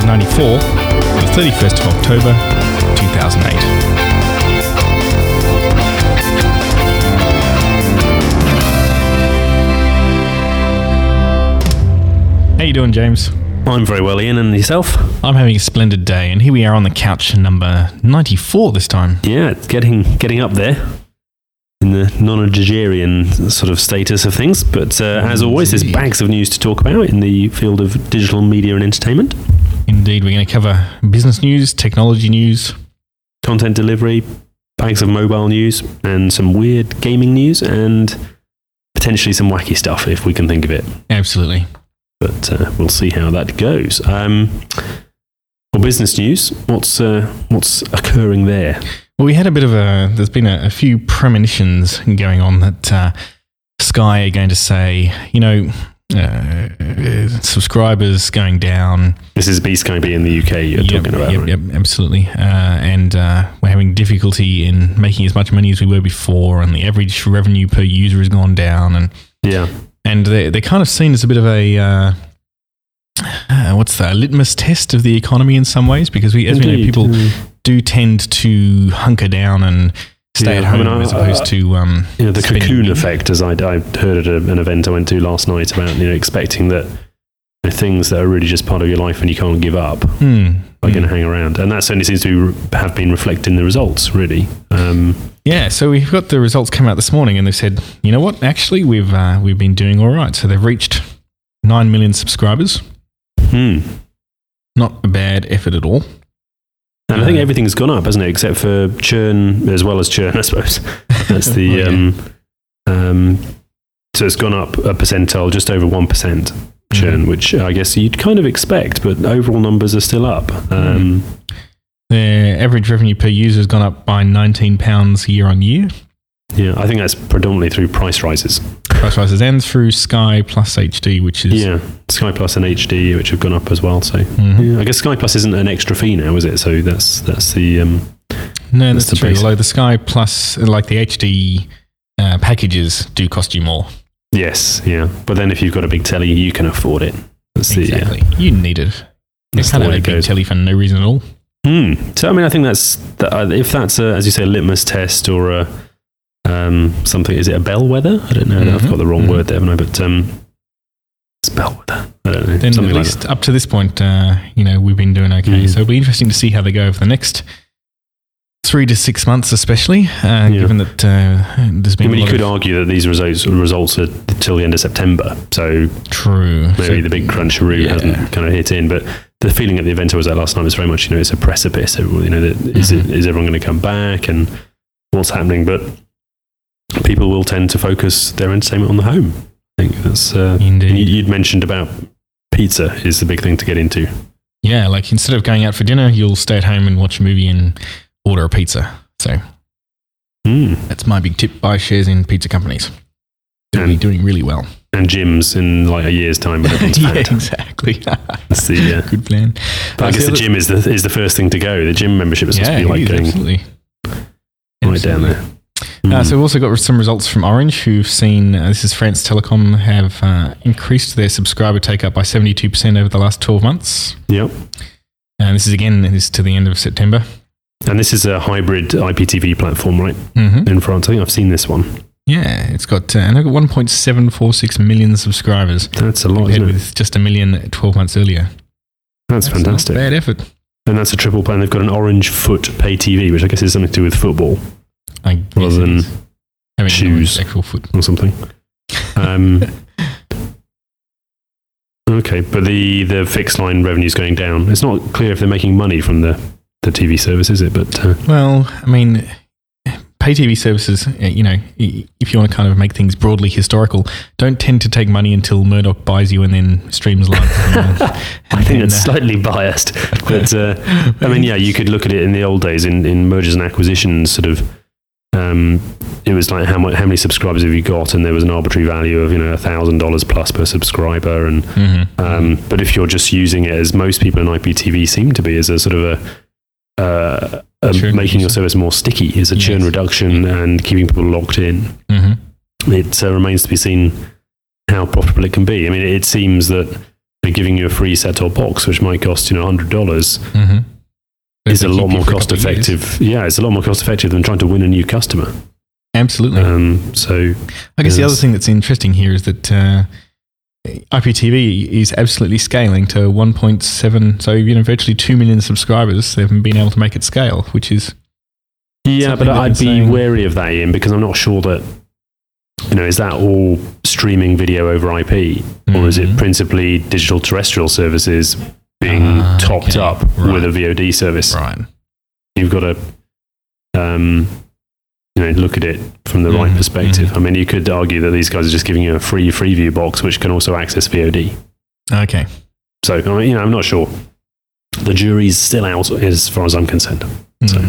episode 94 on the 31st of October, 2008. How you doing, James? I'm very well, Ian, and yourself? I'm having a splendid day, and here we are on the couch, number 94 this time. Yeah, it's getting up there in the nonagenarian sort of status of things, but as always, there's bags of news to talk about in the field of digital media and entertainment. Indeed, we're going to cover business news, technology news, content delivery, bags of mobile news, and some weird gaming news, and potentially some wacky stuff, if we can think of it. Absolutely. But we'll see how that goes. Well, business news, what's occurring there? Well, we had a bit of there's been a few premonitions going on that Sky are going to say, subscribers going down. This is going to be in the UK you're talking about, right? Yep, absolutely. And we're having difficulty in making as much money as we were before, and the average revenue per user has gone down. And they're kind of seen as a bit of a a litmus test of the economy in some ways, because we, as we know, people do tend to hunker down and stay at home as opposed to the cocoon effect, as I heard at an event I went to last night about expecting that the things that are really just part of your life and you can't give up are going to hang around, and that certainly seems to have been reflecting the results, really. Yeah, so we've got the results come out this morning, and they've said, you know what? Actually, we've been doing all right. So they've reached 9 million subscribers. Not a bad effort at all. And I think everything's gone up, hasn't it? Except for churn, as well as churn, I suppose. That's the so it's gone up a percentile, just over 1% churn, which I guess you'd kind of expect, but overall numbers are still up. Their average revenue per user has gone up by £19 year on year. Yeah, I think that's predominantly through price rises. And through Sky Plus HD, which is... Yeah, Sky Plus and HD, which have gone up as well. So I guess Sky Plus isn't an extra fee now, is it? So that's the... no, that's true. Although the Sky Plus, like the HD packages, do cost you more. Yes, yeah. But then if you've got a big telly, you can afford it. That's exactly. You need it. You can't have a big telly for no reason at all. So, I think if that's, as you say, a litmus test or something, is it a bellwether? I don't know. I've got the wrong word there, haven't I? But it's bellwether. I don't know. Then something at least up to this point, we've been doing okay. So it'll be interesting to see how they go over the next 3 to 6 months, especially, given that there's been you could argue that these results are till the end of September. So true. Maybe the big cruncheroo hasn't kind of hit in, but... The feeling at the event I was at last night was very much, it's a precipice. Is everyone going to come back, and what's happening? But people will tend to focus their entertainment on the home. I think that's you'd mentioned about pizza is the big thing to get into. Yeah, like instead of going out for dinner, you'll stay at home and watch a movie and order a pizza. So that's my big tip: buy shares in pizza companies. They'll be doing really well. And gyms in like a year's time when everyone's packed. Exactly. That's the good plan. But I guess the gym is the first thing to go. The gym membership is supposed to be going down there. So we've also got some results from Orange, who've seen, this is France Telecom, have increased their subscriber take-up by 72% over the last 12 months. Yep. And this is to the end of September. And this is a hybrid IPTV platform, right? In France. I think I've seen this one. Yeah, it's got and they've got 1.746 million subscribers. That's a lot, isn't it? With just 1 million 12 months earlier. That's fantastic. Not a bad effort. And that's a triple plan. They've got an Orange Foot Pay TV, which I guess is something to do with football, rather than shoes or something. Okay, but the fixed line revenue is going down. It's not clear if they're making money from the TV service, is it? But pay TV services, if you want to kind of make things broadly historical, don't tend to take money until Murdoch buys you and then streams live. I think that's slightly biased. But, you could look at it in the old days in mergers and acquisitions, sort of, it was like how many subscribers have you got? And there was an arbitrary value of, $1,000 plus per subscriber. And but if you're just using it, as most people in IPTV seem to be, as a sort of making your service more sticky is a churn reduction and keeping people locked in. It remains to be seen how profitable it can be. It seems that they're giving you a free set-top box, which might cost, $100, mm-hmm. is a lot more cost-effective. Yeah, it's a lot more cost-effective than trying to win a new customer. Absolutely. I guess the other thing that's interesting here is that IPTV is absolutely scaling to 1.7, so virtually 2 million subscribers. They haven't been able to make it scale, which is but I'd be wary of that, Ian, because I'm not sure that is that all streaming video over IP, mm-hmm. or is it principally digital terrestrial services being topped up with a VOD service? Right. You've got to look at it from the right perspective. Mm-hmm. I mean, you could argue that these guys are just giving you a free Freeview box, which can also access VOD. Okay. So, I'm not sure. The jury's still out as far as I'm concerned. So,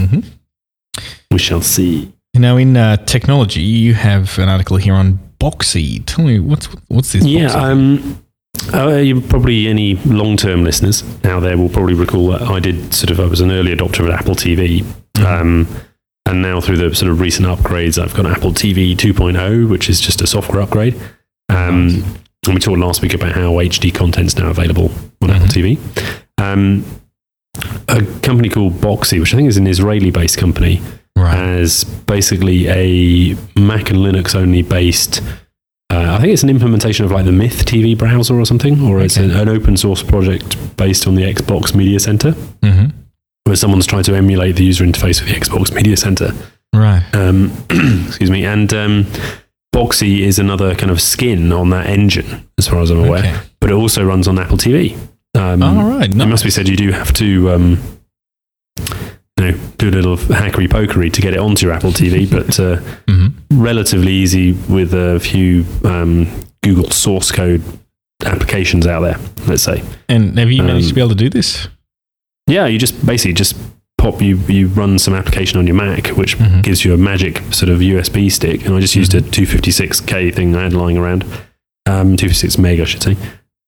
we shall see. Now, in technology, you have an article here on Boxee. Tell me, what's this? Yeah, probably any long-term listeners out there will probably recall that I was an early adopter of Apple TV. Mm-hmm. And now through the sort of recent upgrades, I've got Apple TV 2.0, which is just a software upgrade. And we talked last week about how HD content's now available on Apple TV. A company called Boxee, which I think is an Israeli-based company, has basically a Mac and Linux-only based... I think it's an implementation of the Myth TV browser or something, or it's an open source project based on the Xbox Media Center. Mm-hmm. Where someone's trying to emulate the user interface of the Xbox Media Center. Right. Excuse me. And Boxee is another kind of skin on that engine, as far as I'm aware. Okay. But it also runs on Apple TV. All right. Nice. It must be said, you do have to do a little hackery-pokery to get it onto your Apple TV, but relatively easy with a few Google source code applications out there, let's say. And have you managed to be able to do this? Yeah, you just pop, you run some application on your Mac, which gives you a magic sort of USB stick. And I just used a 256K thing I had lying around, 256 meg, I should say.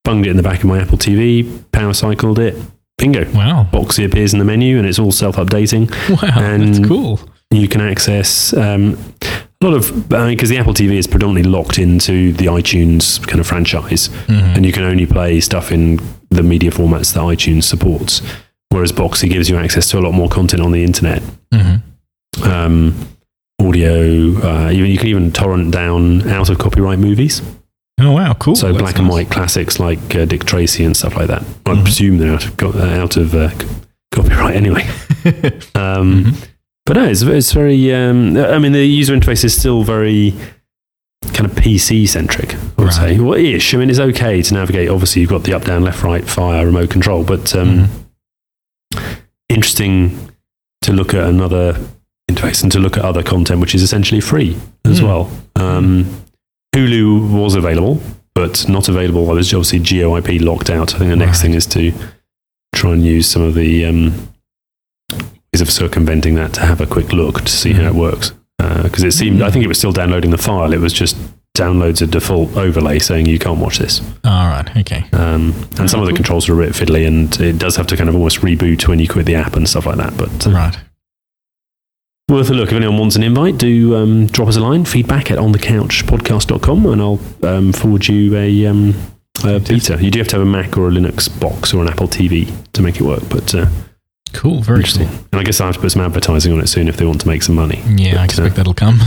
Bunged it in the back of my Apple TV, power cycled it, bingo. Wow. Boxee appears in the menu and it's all self-updating. Wow, and that's cool. You can access a lot of, because the Apple TV is predominantly locked into the iTunes kind of franchise. Mm-hmm. And you can only play stuff in the media formats that iTunes supports. Whereas Boxee gives you access to a lot more content on the internet, audio. You can even torrent down out of copyright movies. Oh wow, cool! So black and white classics like Dick Tracy and stuff like that. I presume they're out of copyright anyway. But no, it's very. I mean, the user interface is still very kind of PC centric, I would say. Well, ish. I mean, it's okay to navigate. Obviously, you've got the up, down, left, right, fire, remote control, but. Interesting to look at another interface and to look at other content, which is essentially free as well. Hulu was available, but not available. Well, there's obviously GeoIP locked out. I think the next thing is to try and use some of the ways of circumventing that to have a quick look to see how it works. Because it seemed, I think it was still downloading the file. It was just downloads a default overlay saying you can't watch this. All right, okay. And some of the controls are a bit fiddly, and it does have to kind of almost reboot when you quit the app and stuff like that. But worth a look. If anyone wants an invite, do drop us a line, feedback@onthecouchpodcast.com, and I'll forward you a beta. You do have to have a Mac or a Linux box or an Apple TV to make it work, but... cool, very interesting. Cool. And I guess I'll have to put some advertising on it soon if they want to make some money. Yeah, but I expect that'll come.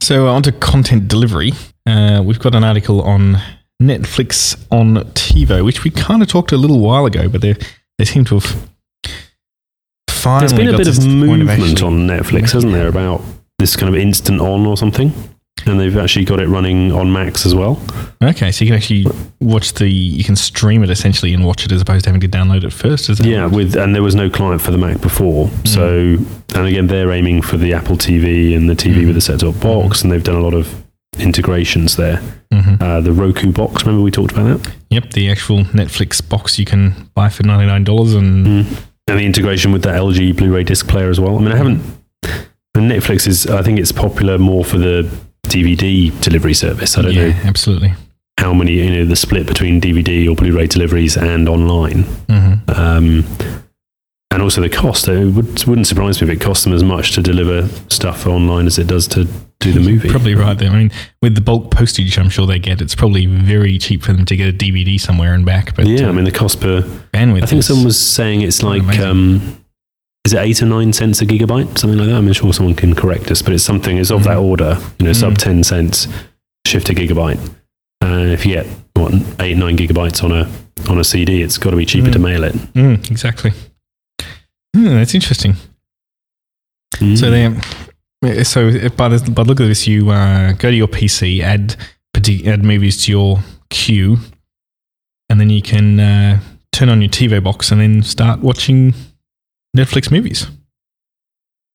So on to content delivery. We've got an article on Netflix on TiVo, which we kind of talked a little while ago, but they seem to have finally There's been a bit of movement on Netflix, hasn't there, about this kind of instant on or something? And they've actually got it running on Max as well. Okay, so you can actually you can stream it essentially and watch it as opposed to having to download it first, is that right? And there was no client for the Mac before. So, and again, they're aiming for the Apple TV and the TV with a set-top box, and they've done a lot of integrations there. The Roku box, remember we talked about that? Yep, the actual Netflix box you can buy for $99 and the integration with the LG Blu-ray disc player as well. I mean, Netflix is, I think it's popular more for the DVD delivery service. I don't know absolutely how many, the split between DVD or Blu-ray deliveries and online. and also the cost. It wouldn't surprise me if it cost them as much to deliver stuff online as it does to do the movie. Probably right there. I mean, with the bulk postage I'm sure they get, it's probably very cheap for them to get a DVD somewhere and back. But yeah, I mean, the cost per bandwidth. I think someone was saying it's like, is it 8 or 9 cents a gigabyte? Something like that. I'm sure someone can correct us, but it's something, it's of that order. You know, sub 10 cents, shift a gigabyte. And if you get, 8, 9 gigabytes on a CD, it's got to be cheaper to mail it. Exactly. That's interesting. So if by the look of this, you go to your PC, add movies to your queue, and then you can turn on your TiVo box and then start watching Netflix movies.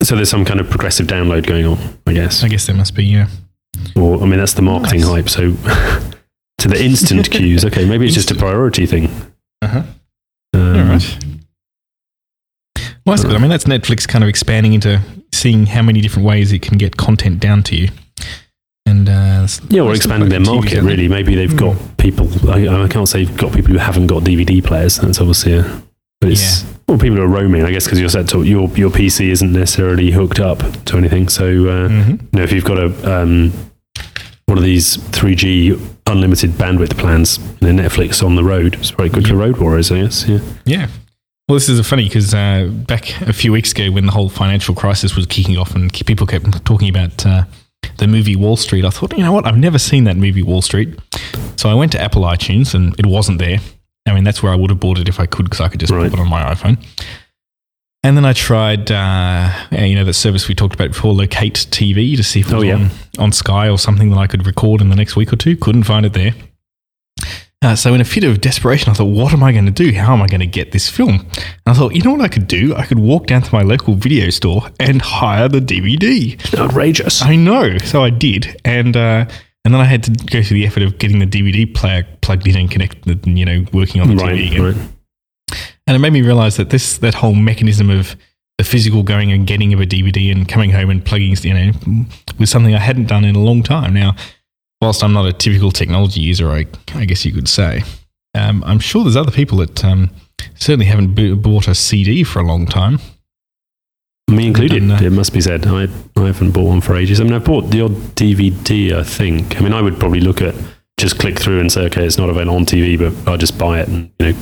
So there's some kind of progressive download going on, I guess. I guess there must be, yeah. Or, I mean, that's the marketing hype, so... to the instant queues. Okay, maybe it's just a priority thing. Uh-huh. All right. Well, that's good. I mean, that's Netflix kind of expanding into seeing how many different ways it can get content down to you. And yeah, or expanding their market, really. Maybe they've got people... I can't say got people who haven't got DVD players. That's obviously a... But it's... Yeah. Well, people are roaming, I guess, because you're set to your PC isn't necessarily hooked up to anything. So, you know, if you've got a one of these 3G unlimited bandwidth plans, you know, Netflix on the road, it's very good for road warriors, I guess. Yeah. Well, this is funny because back a few weeks ago, when the whole financial crisis was kicking off and people kept talking about the movie Wall Street, I thought, you know what? I've never seen that movie Wall Street, so I went to Apple iTunes and it wasn't there. I mean, that's where I would have bought it if I could, because I could just put it on my iPhone. And then I tried, you know, that service we talked about before, Locate TV, to see if it was on Sky or something that I could record in the next week or two. Couldn't find it there. So in a fit of desperation, I thought, what am I going to do? How am I going to get this film? And I thought, you know what I could do? I could walk down to my local video store and hire the DVD. Outrageous. I know. So I did. And then I had to go through the effort of getting the DVD player plugged in and connected, you know, working on the TV again. And it made me realise that that whole mechanism of the physical going and getting of a DVD and coming home and plugging, you know, was something I hadn't done in a long time. Now, whilst I'm not a typical technology user, I guess you could say, I'm sure there's other people that certainly haven't bought a CD for a long time. Me included, it must be said. I haven't bought one for ages. I mean, I've bought the odd DVD, I think. I mean, I would probably look at, just click through and say, okay, it's not available on TV, but I'll just buy it. And, you know,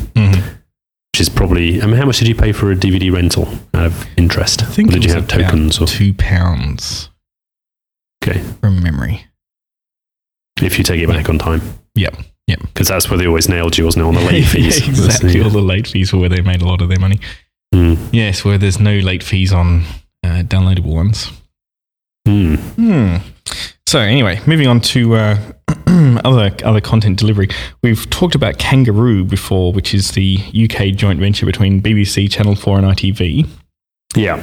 which is probably, I mean, how much did you pay for a DVD rental out of interest? I think did you have tokens? Or? £2. Okay. From memory. If you take it back on time. Yep. Because that's where they always nailed you, wasn't it, on the late fees? Yeah, exactly. All the late fees were where they made a lot of their money. Yes, where there's no late fees on downloadable ones. So anyway, moving on to other content delivery. We've talked about Kangaroo before, which is the UK joint venture between BBC, Channel 4 and ITV. Yeah,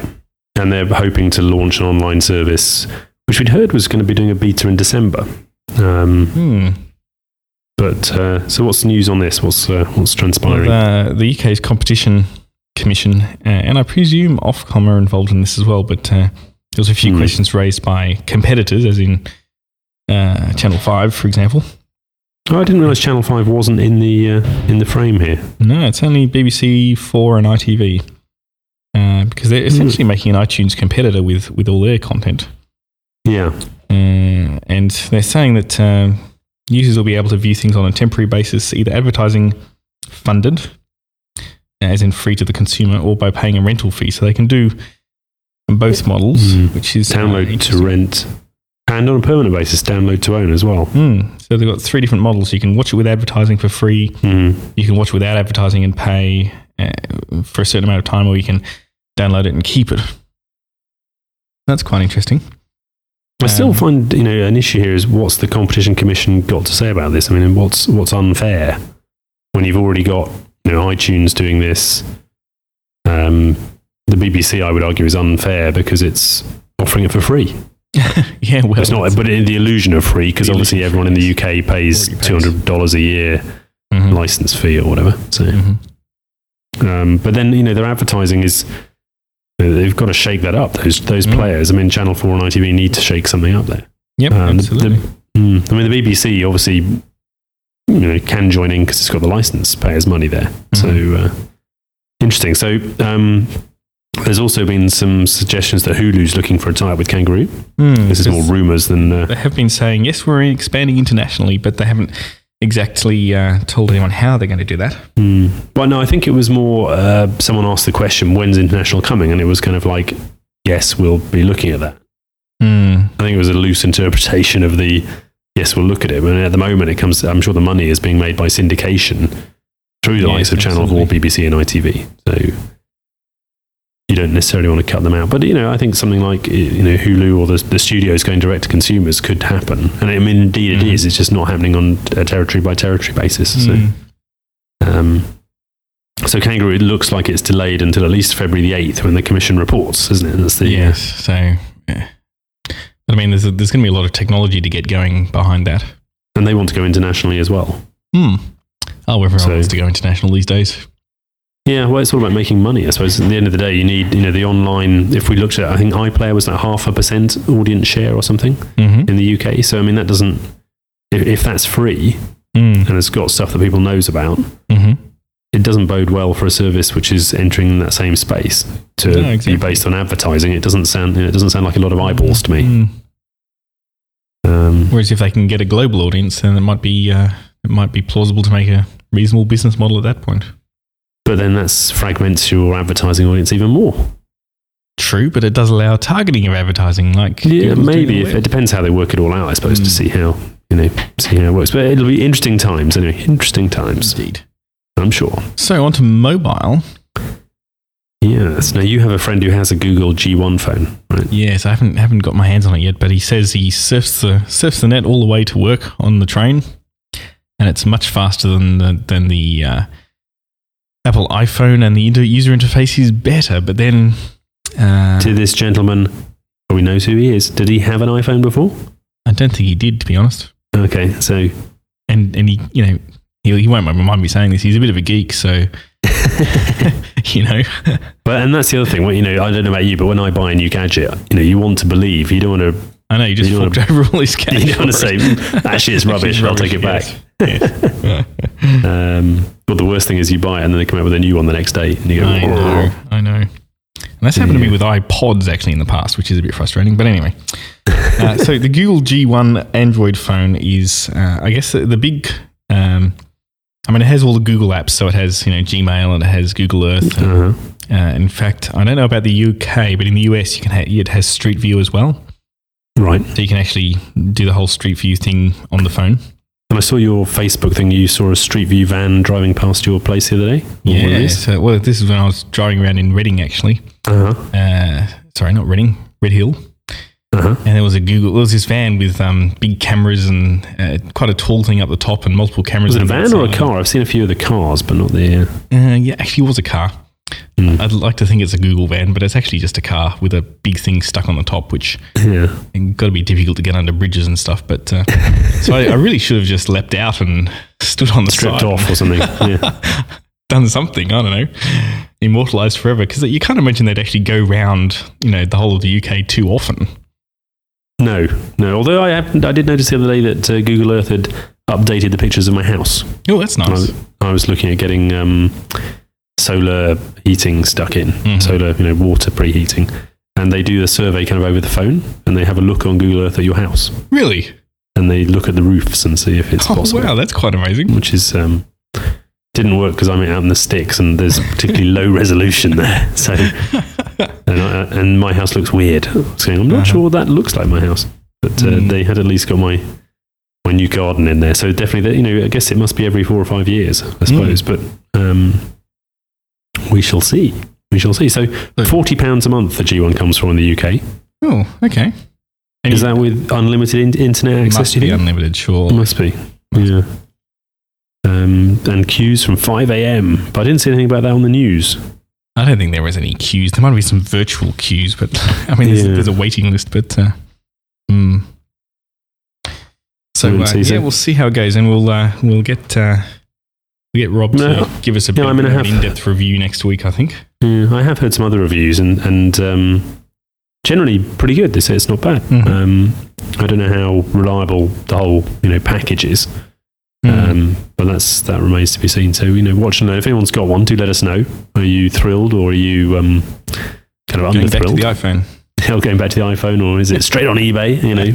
and they're hoping to launch an online service, which we'd heard was going to be doing a beta in December. But so what's the news on this? What's transpiring? Well, the UK's competition... Commission, and I presume Ofcom are involved in this as well, but there was a few questions raised by competitors, as in Channel 5, for example. Oh, I didn't realise Channel 5 wasn't in the frame here. No, it's only BBC 4 and ITV, because they're essentially making an iTunes competitor with all their content. Yeah. And they're saying that users will be able to view things on a temporary basis, either advertising funded, as in free to the consumer, or by paying a rental fee. So they can do both models, which is... Download to rent, and on a permanent basis, download to own as well. So they've got three different models. You can watch it with advertising for free, you can watch it without advertising and pay for a certain amount of time, or you can download it and keep it. That's quite interesting. I still find, you know, an issue here is what's the Competition Commission got to say about this? I mean, what's unfair when you've already got... You know, iTunes doing this, the BBC, I would argue, is unfair because it's offering it for free. Yeah, well, it's not, but the illusion of free, because obviously everyone in the UK pays $200 a year license fee or whatever. So, but then, you know, their advertising is, you know, they've got to shake that up. Those players, I mean, Channel 4 and ITV need to shake something up there. Yep, absolutely. I mean, the BBC obviously, you know, can join in because it's got the license payers' money there. So interesting. So there's also been some suggestions that Hulu's looking for a tie-up with Kangaroo. This is more rumours than... they have been saying, yes, we're expanding internationally, but they haven't exactly told anyone how they're going to do that. Well, no, I think it was more someone asked the question, when's international coming? And it was kind of like, yes, we'll be looking at that. I think it was a loose interpretation of the, yes, we'll look at it. And at the moment, it comes. I'm sure the money is being made by syndication through the likes of Channel 4, BBC and ITV. So you don't necessarily want to cut them out. But, you know, I think something like, you know, Hulu or the studios going direct to consumers could happen. And I mean, indeed it is. It's just not happening on a territory by territory basis. So Kangaroo, it looks like it's delayed until at least February the 8th when the commission reports, isn't it? That's the yeah. I mean, there's going to be a lot of technology to get going behind that. And they want to go internationally as well. Oh, everyone wants to go international these days. Yeah, well, it's all about making money, I suppose. At the end of the day, you need, you know, the online, if we looked at, I think iPlayer was like 0.5% audience share or something in the UK. So, I mean, that doesn't, if that's free and it's got stuff that people knows about, it doesn't bode well for a service which is entering that same space to be based on advertising. It doesn't sound, you know, it doesn't sound like a lot of eyeballs to me. Whereas if they can get a global audience, then it might be plausible to make a reasonable business model at that point. But then that fragments your advertising audience even more. True, but it does allow targeting of advertising, like maybe if, it depends how they work it all out, I suppose, to see how, you know, see how it works. But it'll be interesting times anyway. Interesting times, indeed. I'm sure. So, onto mobile. Yes. Now, you have a friend who has a Google G1 phone, right? Yes, I haven't got my hands on it yet, but he says he surfs the net all the way to work on the train, and it's much faster than the Apple iPhone, and the user interface is better. But then, to this gentleman, probably knows who he is. Did he have an iPhone before? I don't think he did, to be honest. Okay, so and he, you know. He won't mind me saying this. He's a bit of a geek, so, you know. But, and that's the other thing. Well, you know, I don't know about you, but when I buy a new gadget, you know, you want to believe. You don't want to... I know, you just forked over all these gadgets. You don't want to say, actually, it's rubbish, I'll take it back. Yes. Well, the worst thing is you buy it and then they come out with a new one the next day. And you go, I know. And that's happened to me with iPods, actually, in the past, which is a bit frustrating. But anyway. So the Google G1 Android phone is, I guess, the big... I mean, it has all the Google apps, so it has, you know, Gmail and it has Google Earth. In fact, I don't know about the UK, but in the US, you can it has Street View as well. Right. So you can actually do the whole Street View thing on the phone. And I saw your Facebook thing. You saw a Street View van driving past your place the other day. Yeah. So, well, this is when I was driving around in Reading, actually. Sorry, not Reading, Red Hill. And there was this van with big cameras and quite a tall thing up the top and multiple cameras. Was it a van or a car? I've seen a few of the cars, but not the... yeah, actually it was a car. I'd like to think it's a Google van, but it's actually just a car with a big thing stuck on the top, which got to be difficult to get under bridges and stuff. But so I really should have just leapt out and stood on the side. Stripped off or something. Done something, I don't know, immortalised forever. Because you can't imagine they'd actually go round, you know, the whole of the UK too often. No. Although I did notice the other day that Google Earth had updated the pictures of my house. Oh, that's nice. I was looking at getting solar heating stuck in, solar, you know, water preheating. And they do a survey kind of over the phone, and they have a look on Google Earth at your house. Really? And they look at the roofs and see if it's possible. Wow, that's quite amazing. Which is... didn't work because I'm out in the sticks and there's particularly low resolution there. So, and my house looks weird. So I'm not sure what that looks like, my house. But they had at least got my new garden in there. So definitely, you know, I guess it must be every 4 or 5 years, I suppose. But we shall see. So £40 a month the G1 comes from in the UK. Oh, okay. And is that with unlimited internet access? Must be unlimited, sure. Must be. Yeah. And queues from 5 a.m. But I didn't see anything about that on the news. I don't think there was any queues. There might be some virtual queues, but I mean, there's a waiting list. But So we'll see how it goes, and we'll get Rob to give us an in-depth review next week, I think. Yeah, I have heard some other reviews, and generally pretty good. They say it's not bad. I don't know how reliable the whole, you know, package is. But that remains to be seen. So, watching that, if anyone's got one, do let us know. Are you thrilled, or are you kind of under thrilled? Back to the iPhone. Going back to the iPhone, or is it straight on eBay? I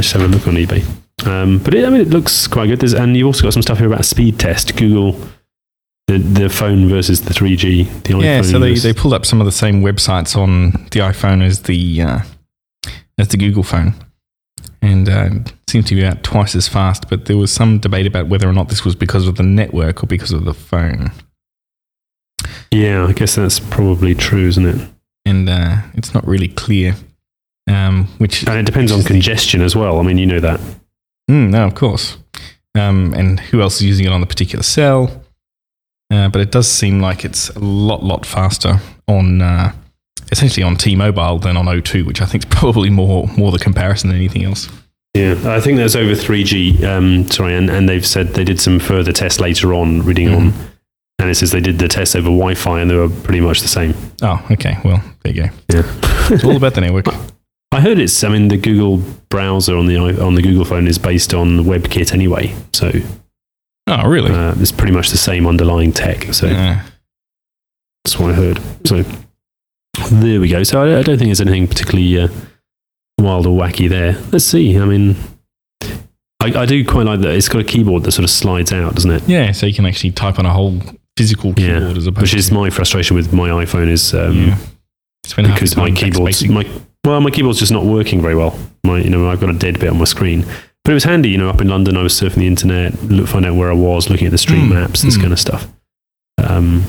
just have a look on eBay. But it looks quite good. And you've also got some stuff here about a speed test. Google, the phone versus the 3G. The iPhone. Yeah, so they pulled up some of the same websites on the iPhone as the Google phone, and seemed to be about twice as fast. But there was some debate about whether or not this was because of the network or because of the phone. Yeah, I guess that's probably true, isn't it? And it's not really clear. And it depends on congestion as well. I mean, you know that. No, of course. And who else is using it on the particular cell? But it does seem like it's a lot faster on essentially on T-Mobile than on O2, which I think is probably more the comparison than anything else. Yeah, I think that's over 3G. And they've said they did some further tests later on, and it says they did the tests over Wi-Fi and they were pretty much the same. Oh, okay. Well, there you go. Yeah. It's all about the network. I heard the Google browser on the Google phone is based on WebKit anyway, so... Oh, really? It's pretty much the same underlying tech, so... Yeah. That's what I heard. So, there we go. So, I don't think there's anything particularly wild or wacky there. Let's see. I do quite like that. It's got a keyboard that sort of slides out, doesn't it? Yeah, so you can actually type on a whole physical keyboard as opposed to... Which is my frustration with my iPhone is... Because my keyboard's just not working very well. I've got a dead bit on my screen. But it was handy, up in London, I was surfing the internet, find out where I was, looking at the street maps, this kind of stuff. I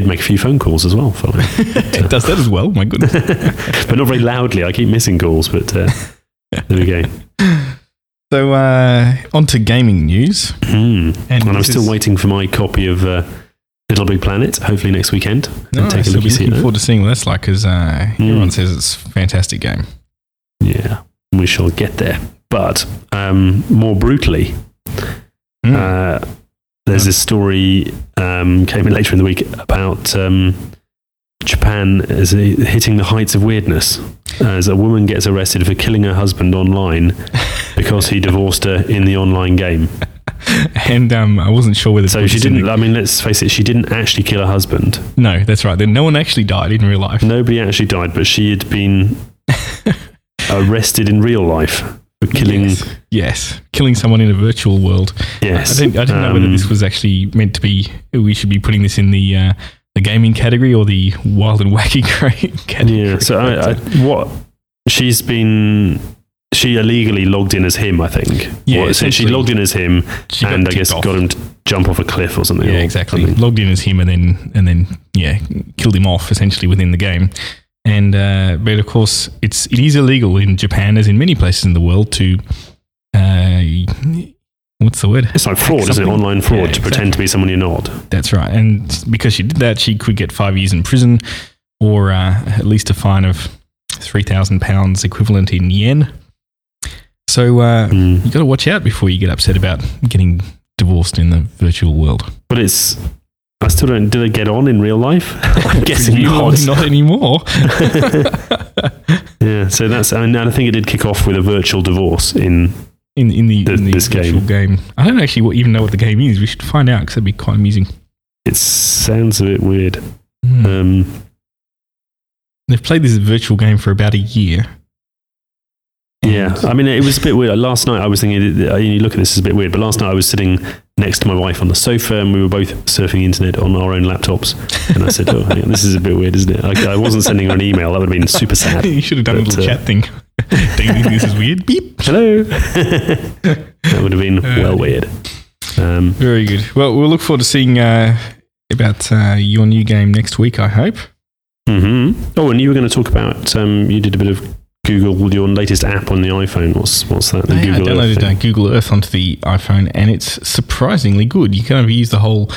did make a few phone calls as well. It does that as well, my goodness. But not very loudly, I keep missing calls, but there we go. So, on to gaming news. And I'm still waiting for my copy of... Little Big Planet, hopefully next weekend. Take a look. Looking forward to seeing what that's like, because everyone says it's a fantastic game. Yeah, we shall get there. But more brutally, there's this story came in later in the week about Japan is hitting the heights of weirdness as a woman gets arrested for killing her husband online because he divorced her in the online game. And I wasn't sure whether... So she didn't... let's face it, she didn't actually kill her husband. No, that's right. Then no one actually died in real life. Nobody actually died, but she had been arrested in real life for killing... Yes. Killing someone in a virtual world. Yes. I didn't know whether this was actually meant to be... We should be putting this in the gaming category or the wild and wacky category. Yeah, so she's been... She illegally logged in as him, I think. Yeah, so she logged in as him, and I guess got him to jump off a cliff or something. Yeah, exactly. Something. Logged in as him, and then killed him off essentially within the game. And but of course, it is illegal in Japan, as in many places in the world, to what's the word? It's like fraud, isn't it? Online fraud, to pretend to be someone you're not. That's right. And because she did that, she could get 5 years in prison, or at least a fine of £3,000 equivalent in yen. So you got to watch out before you get upset about getting divorced in the virtual world. But I still don't. Do they get on in real life? I'm guessing not anymore. Yeah. So I think it did kick off with a virtual divorce in this virtual game. I don't actually even know what the game is. We should find out because that'd be quite amusing. It sounds a bit weird. They've played this virtual game for about a year. Yeah, it was a bit weird. Last night I was thinking, you look at this as a bit weird, but last night I was sitting next to my wife on the sofa and we were both surfing the internet on our own laptops. And I said, oh, this is a bit weird, isn't it? I wasn't sending her an email. That would have been super sad. You should have done a little chat thing. Do you think this is weird? Beep. Hello. That would have been weird. Very good. Well, we'll look forward to seeing about your new game next week, I hope. Mm-hmm. Oh, and you were going to talk about, you did a bit of... Google, your latest app on the iPhone, what's that? I downloaded Google Earth onto the iPhone, and it's surprisingly good. You kind of use the whole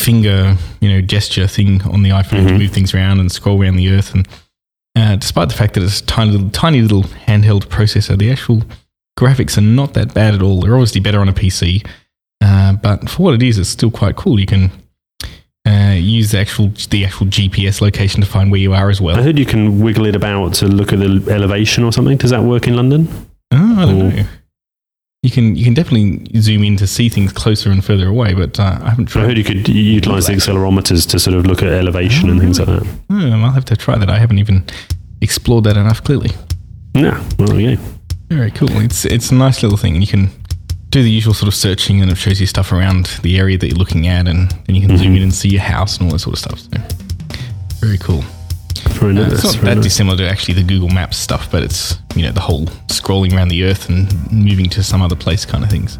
finger, gesture thing on the iPhone to move things around and scroll around the Earth. And despite the fact that it's a tiny little handheld processor, the actual graphics are not that bad at all. They're obviously better on a PC, but for what it is, it's still quite cool. You can use the actual GPS location to find where you are as well. I heard you can wiggle it about to look at the elevation or something. Does that work in London? Oh, I don't know. You can definitely zoom in to see things closer and further away, but I haven't tried. I heard you could utilize the accelerometers to sort of look at elevation and things like that. I'll have to try that. I haven't even explored that enough, clearly. No, well, yeah. Very cool. It's a nice little thing. You can do the usual sort of searching, and it shows you stuff around the area that you're looking at, and you can zoom in and see your house and all that sort of stuff. So, very cool. It's not that dissimilar to actually the Google Maps stuff, but it's, you know, the whole scrolling around the earth and moving to some other place kind of things.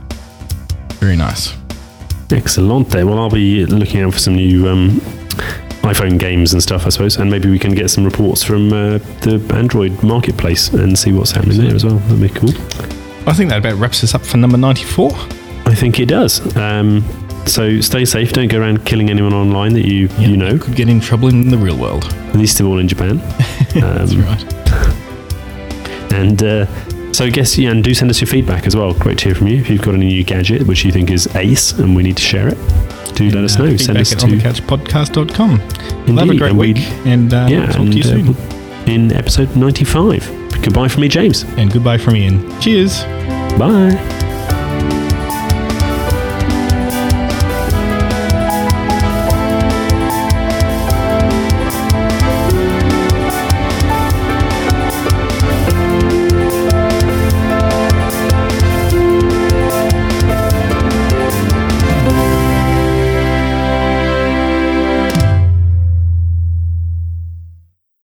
Very nice. Excellent. Well, I'll be looking out for some new iPhone games and stuff, I suppose, and maybe we can get some reports from the Android marketplace and see what's happening there as well. That'd be cool. I think that about wraps us up for number 94. I think it does. So stay safe. Don't go around killing anyone online that you know. Could get in trouble in the real world. At least they're all in Japan. That's right. And so I guess, and do send us your feedback as well. Great to hear from you. If you've got any new gadget which you think is ace and we need to share it, let us know. Send us at onthecouchpodcast.com. Indeed. Have a great week. We'll talk to you soon. In episode 95. Goodbye from me, James. And goodbye from Ian. Cheers. Bye.